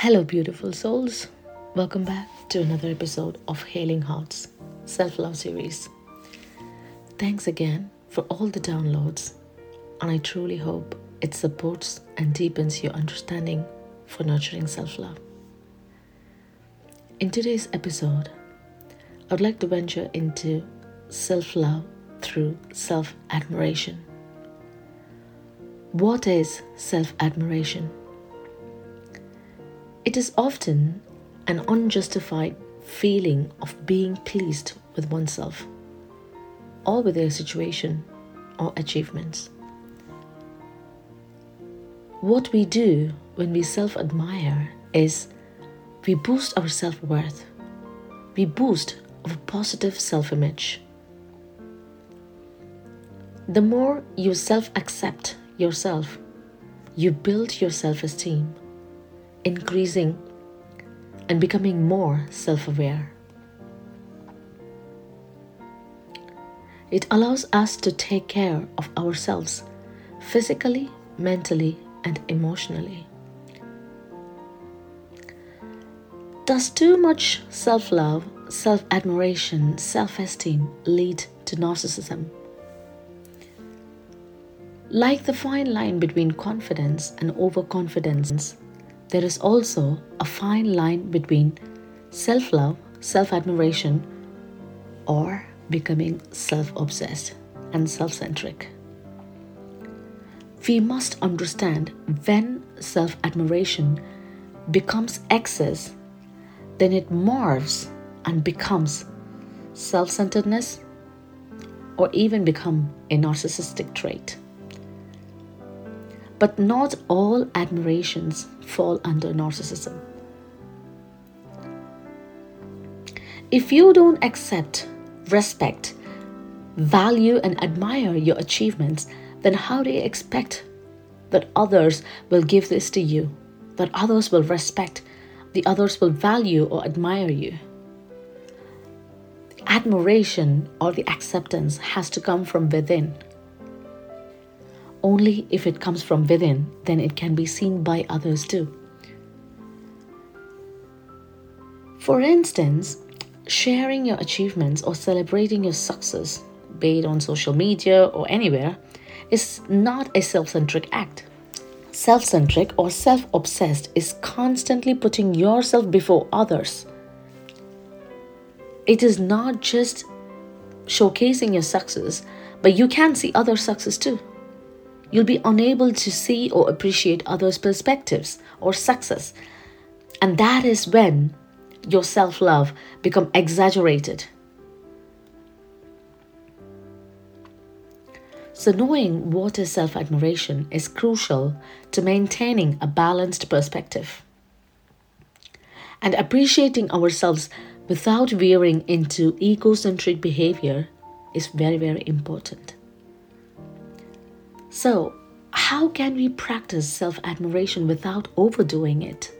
Hello beautiful souls, welcome back to another episode of Healing Hearts, Self-Love Series. Thanks again for all the downloads, and I truly hope it supports and deepens your understanding for nurturing self-love. In today's episode, I would like to venture into self-love through self-admiration. What is self-admiration? It is often an unjustified feeling of being pleased with oneself or with their situation or achievements. What we do when we self-admire is we boost our self-worth, we boost our positive self-image. The more you self-accept yourself, you build your self-esteem, increasing and becoming more self-aware. It allows us to take care of ourselves physically, mentally, and emotionally. Does too much self-love, self-admiration, self-esteem lead to narcissism? Like the fine line between confidence and overconfidence, there is also a fine line between self-love, self-admiration, or becoming self-obsessed and self-centric. We must understand when self-admiration becomes excess, then it morphs and becomes self-centeredness or even become a narcissistic trait. But not all admirations fall under narcissism. If you don't accept, respect, value, and admire your achievements, then how do you expect that others will give this to you, that others will respect, that others will value or admire you? Admiration or the acceptance has to come from within. Only if it comes from within, then it can be seen by others too. For instance, sharing your achievements or celebrating your success, be it on social media or anywhere, is not a self-centric act. Self-centric or self-obsessed is constantly putting yourself before others. It is not just showcasing your success, but you can see other success too. You'll be unable to see or appreciate others' perspectives or success. And that is when your self-love becomes exaggerated. So knowing what is self-admiration is crucial to maintaining a balanced perspective and appreciating ourselves without veering into egocentric behavior is very, very important. So, how can we practice self-admiration without overdoing it?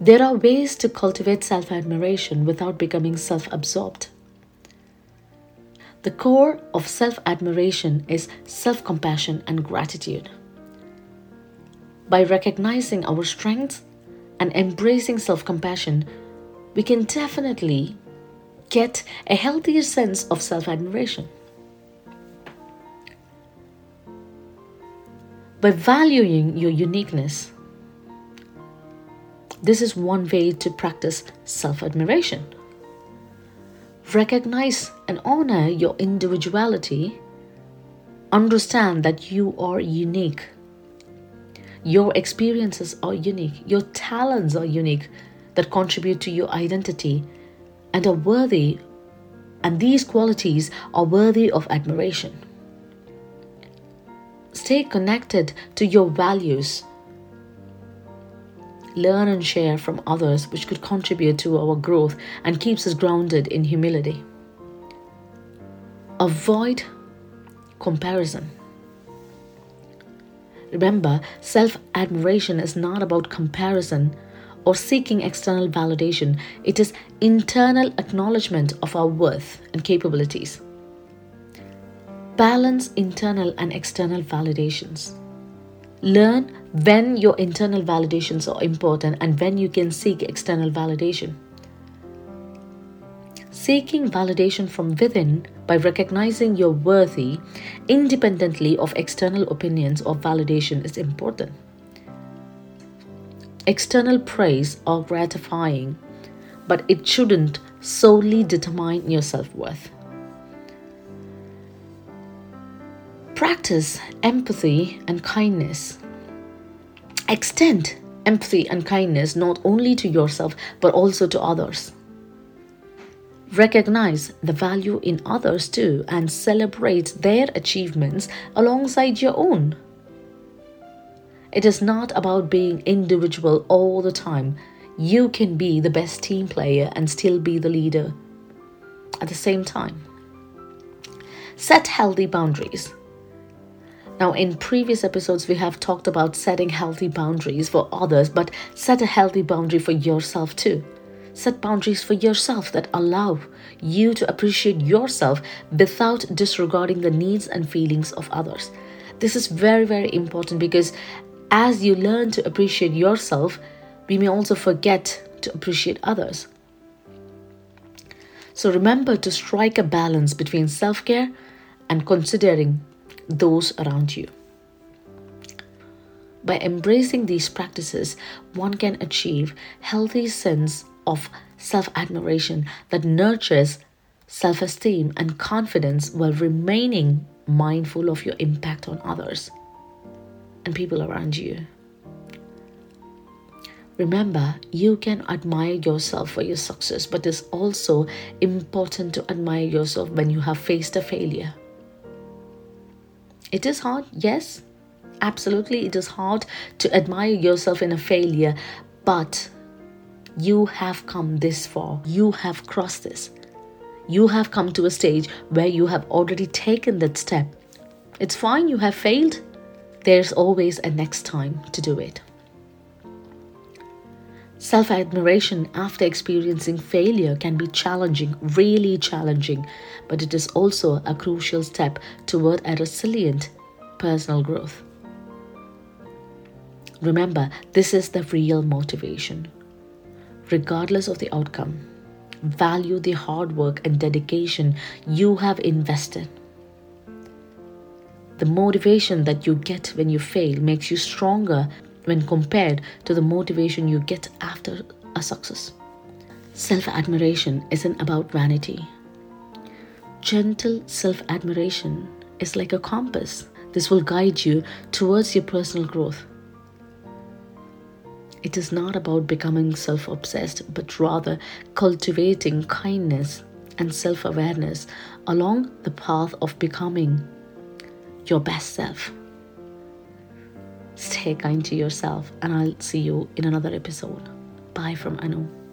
There are ways to cultivate self-admiration without becoming self-absorbed. The core of self-admiration is self-compassion and gratitude. By recognizing our strengths and embracing self-compassion, we can definitely get a healthier sense of self-admiration. By valuing your uniqueness, this is one way to practice self-admiration. Recognize and honor your individuality. Understand that you are unique. Your experiences are unique. Your talents are unique that contribute to your identity and are worthy. And these qualities are worthy of admiration. Stay connected to your values. Learn and share from others, which could contribute to our growth and keeps us grounded in humility. Avoid comparison. Remember, self-admiration is not about comparison or seeking external validation. It is internal acknowledgement of our worth and capabilities. Balance internal and external validations. Learn when your internal validations are important and when you can seek external validation. Seeking validation from within by recognizing you're worthy independently of external opinions or validation is important. External praise are gratifying, but it shouldn't solely determine your self-worth. Practice empathy and kindness. Extend empathy and kindness not only to yourself but also to others. Recognize the value in others too and celebrate their achievements alongside your own. It is not about being individual all the time. You can be the best team player and still be the leader at the same time. Set healthy boundaries. Now, in previous episodes, we have talked about setting healthy boundaries for others, but set a healthy boundary for yourself too. Set boundaries for yourself that allow you to appreciate yourself without disregarding the needs and feelings of others. This is very, very important because as you learn to appreciate yourself, we may also forget to appreciate others. So remember to strike a balance between self-care and considering those around you. By embracing these practices, one can achieve healthy sense of self-admiration that nurtures self-esteem and confidence while remaining mindful of your impact on others and people around you. Remember, you can admire yourself for your success, but it's also important to admire yourself when you have faced a failure. It is hard, yes, absolutely. It is hard to admire yourself in a failure, but you have come this far. You have crossed this. You have come to a stage where you have already taken that step. It's fine, you have failed. There's always a next time to do it. Self-admiration after experiencing failure can be challenging, really challenging, but it is also a crucial step toward a resilient personal growth. Remember, this is the real motivation. Regardless of the outcome, value the hard work and dedication you have invested. The motivation that you get when you fail makes you stronger when compared to the motivation you get after a success. Self-admiration isn't about vanity. Gentle self-admiration is like a compass. This will guide you towards your personal growth. It is not about becoming self-obsessed, but rather cultivating kindness and self-awareness along the path of becoming your best self. Stay kind to yourself, and I'll see you in another episode. Bye from Anu.